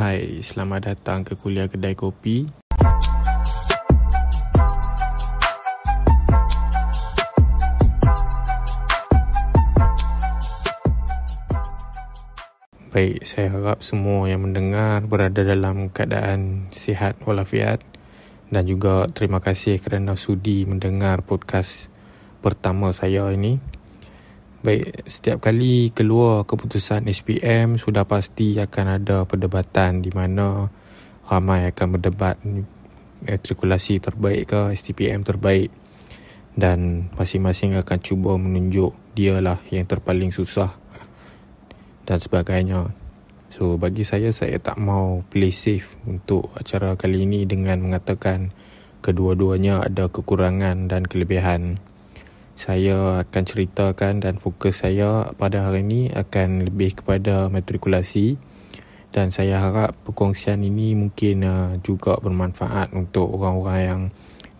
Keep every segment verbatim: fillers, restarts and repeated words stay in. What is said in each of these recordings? Hai, selamat datang ke Kuliah Kedai Kopi. Baik, saya harap semua yang mendengar berada dalam keadaan sihat walafiat. Dan juga terima kasih kerana sudi mendengar podcast pertama saya ini. Baik, setiap kali keluar keputusan S P M, sudah pasti akan ada perdebatan di mana ramai akan berdebat matrikulasi terbaik ke S T P M terbaik, dan masing-masing akan cuba menunjuk dialah yang terpaling susah dan sebagainya. So bagi saya, saya tak mau play safe untuk acara kali ini dengan mengatakan kedua-duanya ada kekurangan dan kelebihan. Saya akan ceritakan dan fokus saya pada hari ini akan lebih kepada matrikulasi, dan saya harap perkongsian ini mungkin juga bermanfaat untuk orang-orang yang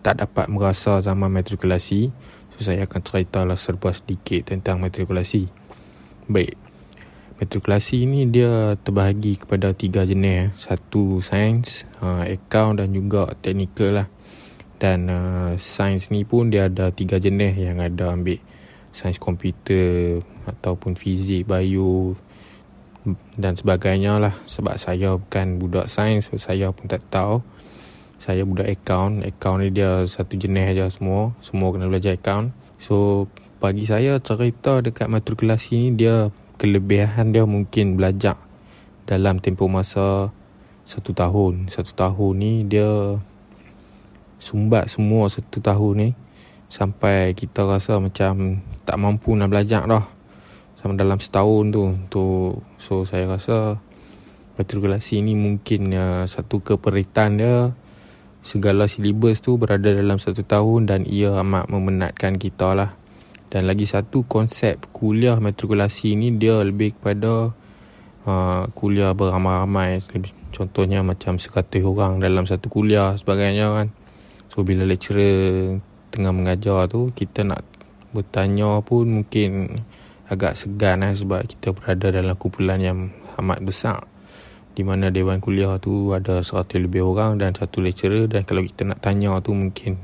tak dapat merasa zaman matrikulasi. So, saya akan ceritalah serba sedikit tentang matrikulasi. Baik, matrikulasi ini dia terbahagi kepada tiga jenis. Satu, sains, akaun dan juga teknikal lah. Dan uh, sains ni pun dia ada tiga jenis yang ada ambil sains komputer ataupun fizik, bio dan sebagainya lah. Sebab saya bukan budak sains, so saya pun tak tahu. Saya budak akaun. Akaun ni dia satu jenis aja semua. Semua kena belajar akaun. So bagi saya, cerita dekat matrikulasi ni, dia kelebihan dia mungkin belajar dalam tempoh masa satu tahun. Satu tahun ni dia sumbat semua satu tahun ni, sampai kita rasa macam tak mampu nak belajar dah sama dalam setahun tu. tu So saya rasa matrikulasi ni mungkin uh, satu keperitan dia, segala silibus tu berada dalam satu tahun, dan ia amat memenatkan kita lah. Dan lagi satu, konsep kuliah matrikulasi ni dia lebih kepada uh, kuliah beramai-ramai. Contohnya macam seratus orang dalam satu kuliah sebagainya kan. So bila lecturer tengah mengajar tu, kita nak bertanya pun mungkin agak segan lah, sebab kita berada dalam kumpulan yang amat besar, di mana dewan kuliah tu ada seratus lebih orang dan satu lecturer, dan kalau kita nak tanya tu mungkin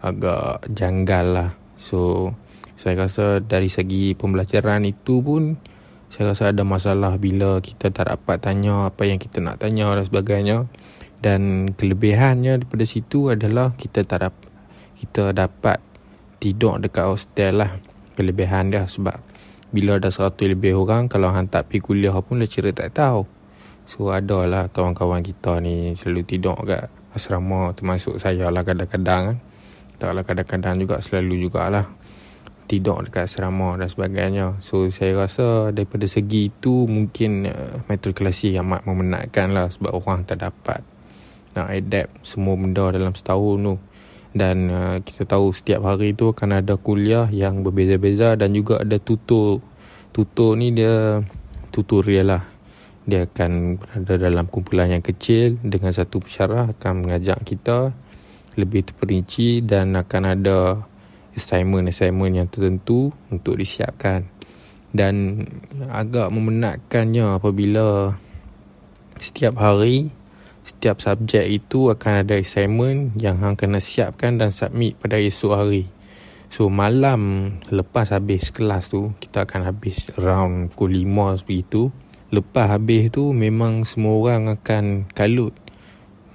agak janggal lah. So saya rasa dari segi pembelajaran itu pun, saya rasa ada masalah bila kita tak dapat tanya apa yang kita nak tanya dan sebagainya. Dan kelebihannya daripada situ adalah kita tak dapat, kita dapat tidur dekat hostel lah. Kelebihan dia, sebab bila ada seratus lebih orang, kalau hantar pergi kuliah pun lecturer tak tahu. So adalah kawan-kawan kita ni selalu tidur kat asrama, termasuk saya lah kadang-kadang kan. Taklah kadang-kadang juga, selalu jugalah tidur dekat asrama dan sebagainya. So saya rasa daripada segi itu mungkin uh, matrikulasi amat memenatkan lah, sebab orang tak dapat nak adapt semua benda dalam setahun tu. Dan uh, kita tahu setiap hari tu akan ada kuliah yang berbeza-beza, dan juga ada tutor. Tutor ni dia tutorial lah. Dia akan berada dalam kumpulan yang kecil dengan satu pensyarah, akan mengajak kita lebih terperinci, dan akan ada assignment-assignment yang tertentu untuk disiapkan. Dan agak memenatkannya apabila setiap hari, setiap subjek itu akan ada assignment yang hang kena siapkan dan submit pada esok hari. So malam lepas habis kelas tu, kita akan habis round pukul lima sebegitu. Lepas habis tu memang semua orang akan kalut.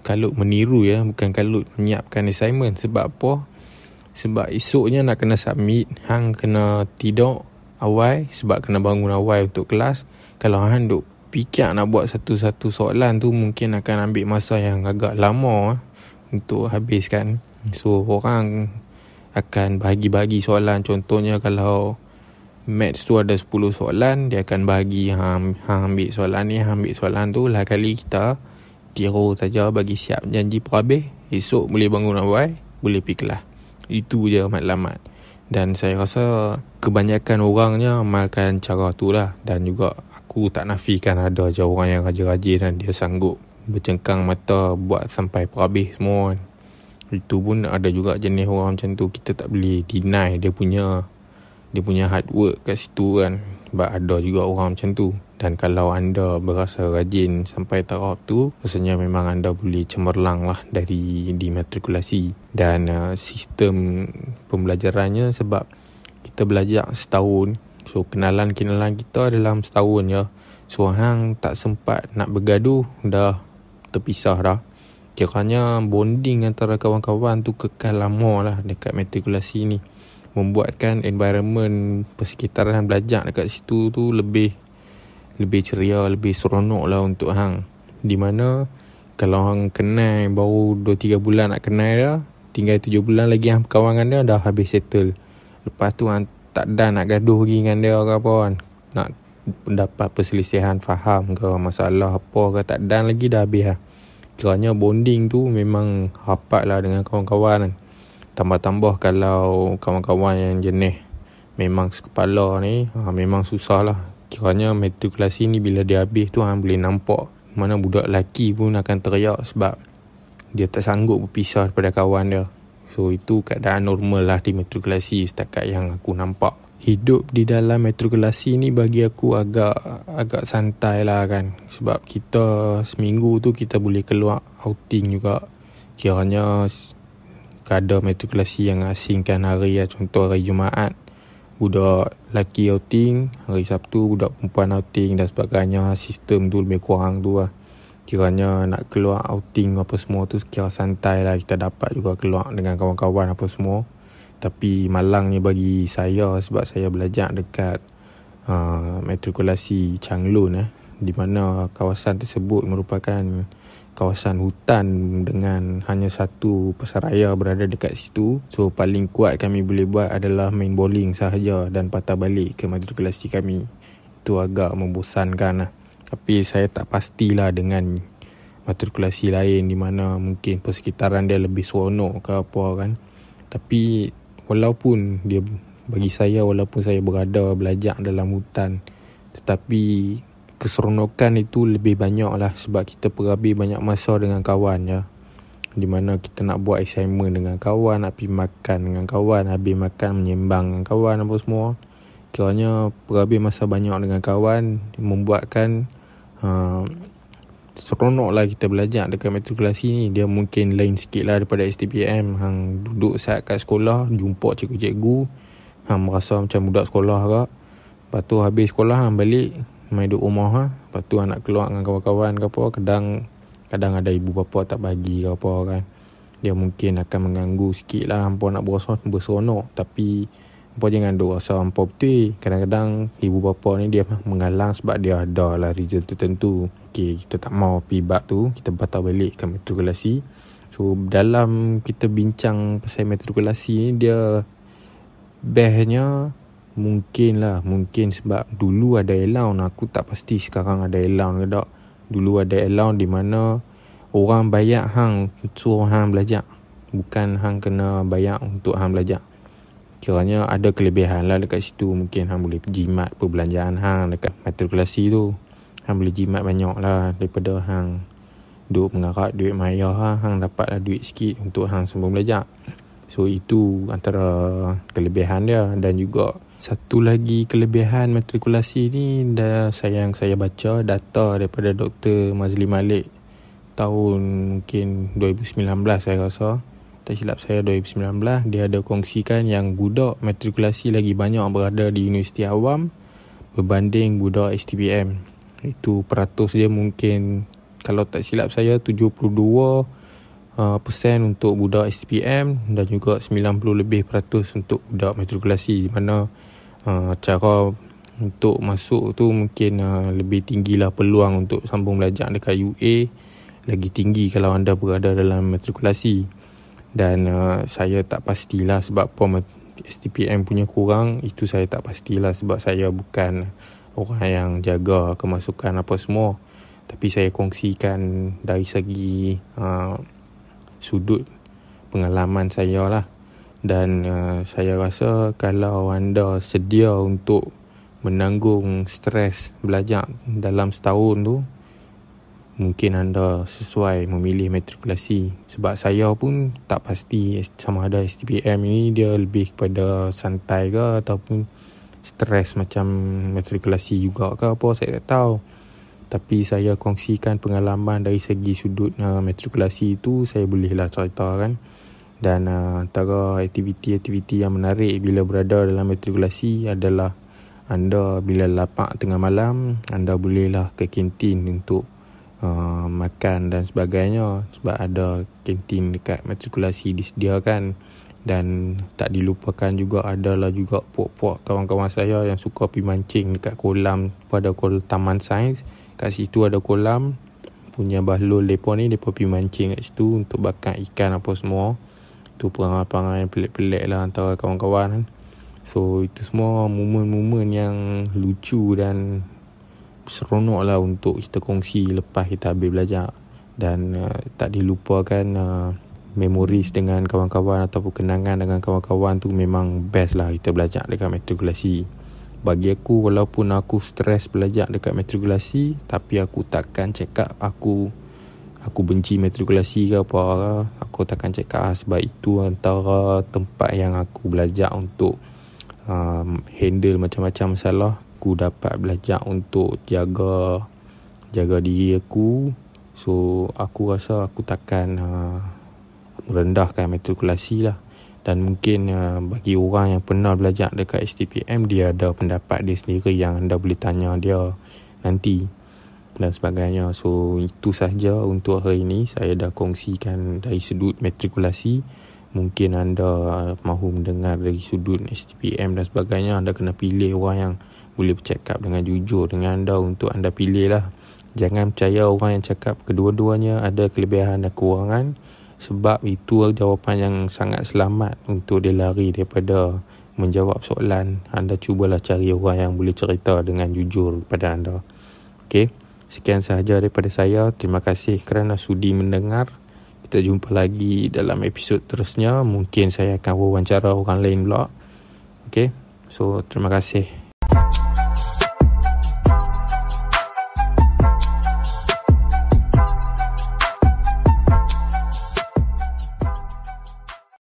Kalut meniru ya, bukan kalut menyiapkan assignment. Sebab apa? Sebab esoknya nak kena submit, hang kena tidur awal sebab kena bangun awal untuk kelas. Kalau hang duk fikir nak buat satu-satu soalan tu, mungkin akan ambil masa yang agak lama untuk habiskan. So orang akan bahagi-bahagi soalan. Contohnya kalau maths tu ada sepuluh soalan, dia akan bahagi, hang ambil soalan ni, hang ambil soalan tu. Lah kali kita tiru saja, bagi siap janji perhabis, esok boleh bangun awal, boleh pergi kelas. Itu je matlamat. Dan saya rasa kebanyakan orangnya amalkan cara tu lah. Dan juga aku tak nafikan ada je orang yang rajin-rajin dan dia sanggup bercengkang mata buat sampai perhabis semua. Itu pun ada juga jenis orang macam tu. Kita tak boleh deny dia punya dia punya hard work kat situ kan. Sebab ada juga orang macam tu. Dan kalau anda berasa rajin sampai taraf tu, rasanya memang anda boleh cemerlang lah dari dimatrikulasi. Dan uh, sistem pembelajarannya, sebab kita belajar setahun, so kenalan-kenalan kita dalam setahun je. So hang tak sempat nak bergaduh, dah terpisah dah. Kiranya bonding antara kawan-kawan tu kekal lama lah dekat matrikulasi ni, membuatkan environment persekitaran belajar dekat situ tu lebih lebih ceria, lebih seronok lah untuk hang. Di mana kalau hang kenal baru dua tiga bulan nak kenal dah, tinggal tujuh bulan lagi hang berkawan dengan dia dah habis settle. Lepas tu hang tak dah nak gaduh lagi dengan dia ke apa kan, nak dapat perselisihan faham ke masalah apa ke, tak dah lagi dah habis lah. Kiranya bonding tu memang rapat lah dengan kawan-kawan kan. Tambah-tambah kalau kawan-kawan yang jenis memang sekepala ni, ha, memang susah lah. Kiranya matrikulasi ni bila dia habis tu hang boleh nampak mana budak lelaki pun akan teriak sebab dia tak sanggup berpisah daripada kawan dia. So itu keadaan normal lah di matrikulasi setakat yang aku nampak. Hidup di dalam matrikulasi ni bagi aku agak agak santai lah kan. Sebab kita seminggu tu kita boleh keluar outing juga. Kiranya ada matrikulasi yang asingkan hari lah. Contoh hari Jumaat budak lelaki outing, hari Sabtu budak perempuan outing dan sebagainya. Sistem tu lebih kurang tu lah. Kiranya nak keluar outing apa semua tu kira santai lah. Kita dapat juga keluar dengan kawan-kawan apa semua. Tapi malangnya bagi saya sebab saya belajar dekat uh, matrikulasi Changlun eh, di mana kawasan tersebut merupakan kawasan hutan dengan hanya satu pesaraya berada dekat situ. So paling kuat kami boleh buat adalah main bowling sahaja dan patah balik ke matrikulasi kami. Itu agak membosankan lah. Tapi saya tak pastilah dengan matrikulasi lain di mana mungkin persekitaran dia lebih seronok ke apa kan. Tapi walaupun dia bagi saya, walaupun saya berada belajar dalam hutan, tetapi keseronokan itu lebih banyak lah sebab kita perhabis banyak masa dengan kawan je. Di mana kita nak buat assignment dengan kawan, nak pergi makan dengan kawan, habis makan menyembang dengan kawan apa semua. Kiranya perhabis masa banyak dengan kawan membuatkan uh, seronok lah kita belajar dekat matrikulasi ni. Dia mungkin lain sikit lah daripada S T P M. Hang duduk saat kat sekolah, jumpa cikgu-cikgu, hang merasa macam budak sekolah ke. Lepas tu habis sekolah hang balik main duduk rumah ha? Lepas tu nak keluar dengan kawan-kawan ke apa, kadang kadang ada ibu bapa tak bagi ke apa kan. Dia mungkin akan mengganggu sikit lah. Hampa nak berasa berseronok, tapi hampa jangan duk rasa hampa betul. Kadang-kadang ibu bapa ni dia mengalang sebab dia ada lah reason tertentu. Okay, kita tak mau pergi bab tu, kita patah balik ke matrikulasi. So dalam kita bincang pasal matrikulasi ni, dia bestnya mungkin lah, mungkin sebab dulu ada allowance. Aku tak pasti sekarang ada allowance ke tak. Dulu ada allowance di mana orang bayar hang suruh hang belajar, bukan hang kena bayar untuk hang belajar. Kiranya ada kelebihan lah dekat situ. Mungkin hang boleh jimat perbelanjaan hang dekat matrikulasi tu. Hang boleh jimat banyak lah daripada hang duk mengarak duit maya lah. Hang dapat lah duit sikit untuk hang semua belajar. So itu antara kelebihan dia. Dan juga satu lagi kelebihan matrikulasi ni, dah sayang saya baca data daripada Doktor Mazli Malik tahun mungkin dua ribu sembilan belas saya rasa. Tak silap saya dua ribu sembilan belas dia ada kongsikan yang budak matrikulasi lagi banyak berada di universiti awam berbanding budak S T P M. Itu peratus dia mungkin kalau tak silap saya tujuh puluh dua peratus persen untuk budak S T P M dan juga sembilan puluh lebih peratus untuk budak matrikulasi, di mana Uh, cara untuk masuk tu mungkin uh, lebih tinggilah peluang untuk sambung belajar dekat U A lagi tinggi kalau anda berada dalam matrikulasi. Dan uh, saya tak pastilah sebab apa S T P M punya kurang itu, saya tak pastilah sebab saya bukan orang yang jaga kemasukan apa semua. Tapi saya kongsikan dari segi uh, sudut pengalaman saya lah. Dan uh, saya rasa kalau anda sedia untuk menanggung stres belajar dalam setahun tu, mungkin anda sesuai memilih matrikulasi. Sebab saya pun tak pasti sama ada S T P M ni dia lebih kepada santai ke ataupun stres macam matrikulasi juga ke apa, saya tak tahu. Tapi saya kongsikan pengalaman dari segi sudut uh, matrikulasi itu, saya bolehlah cerita kan. Dan uh, antara aktiviti-aktiviti yang menarik bila berada dalam matrikulasi adalah anda bila lapar tengah malam, anda bolehlah ke kantin untuk uh, makan dan sebagainya. Sebab ada kantin dekat matrikulasi disediakan. Dan tak dilupakan juga adalah juga puak-puak kawan-kawan saya yang suka pergi mancing dekat kolam, pada kolam Taman Sains. Kat situ ada kolam punya bahlul mereka ni, mereka pergi mancing kat situ untuk bakar ikan apa semua. Itu perangai-perangai pelik-pelik lah antara kawan-kawan. So itu semua momen-momen yang lucu dan seronok lah untuk kita kongsi lepas kita habis belajar. Dan uh, tak dilupakan uh, memories dengan kawan-kawan ataupun kenangan dengan kawan-kawan tu memang best lah kita belajar dekat matrikulasi. Bagi aku, walaupun aku stres belajar dekat matrikulasi, tapi aku takkan cakap aku aku benci matrikulasi ke apa ke. Aku takkan cakap, sebab itu antara tempat yang aku belajar untuk um, handle macam-macam masalah. Aku dapat belajar untuk jaga jaga diri aku. So aku rasa aku takkan uh, merendahkan matrikulasi lah. Dan mungkin uh, bagi orang yang pernah belajar dekat S T P M, dia ada pendapat dia sendiri yang anda boleh tanya dia nanti dan sebagainya. So itu sahaja untuk hari ini. Saya dah kongsikan dari sudut matrikulasi. Mungkin anda mahu mendengar dari sudut S T P M dan sebagainya. Anda kena pilih orang yang boleh bercakap dengan jujur dengan anda untuk anda pilih lah. Jangan percaya orang yang cakap kedua-duanya ada kelebihan dan kekurangan. Sebab itu jawapan yang sangat selamat untuk dia lari daripada menjawab soalan. Anda cubalah cari orang yang boleh cerita dengan jujur kepada anda. Okey, sekian sahaja daripada saya. Terima kasih kerana sudi mendengar. Kita jumpa lagi dalam episod terusnya. Mungkin saya akan wawancara orang lain pula. Okey, so terima kasih.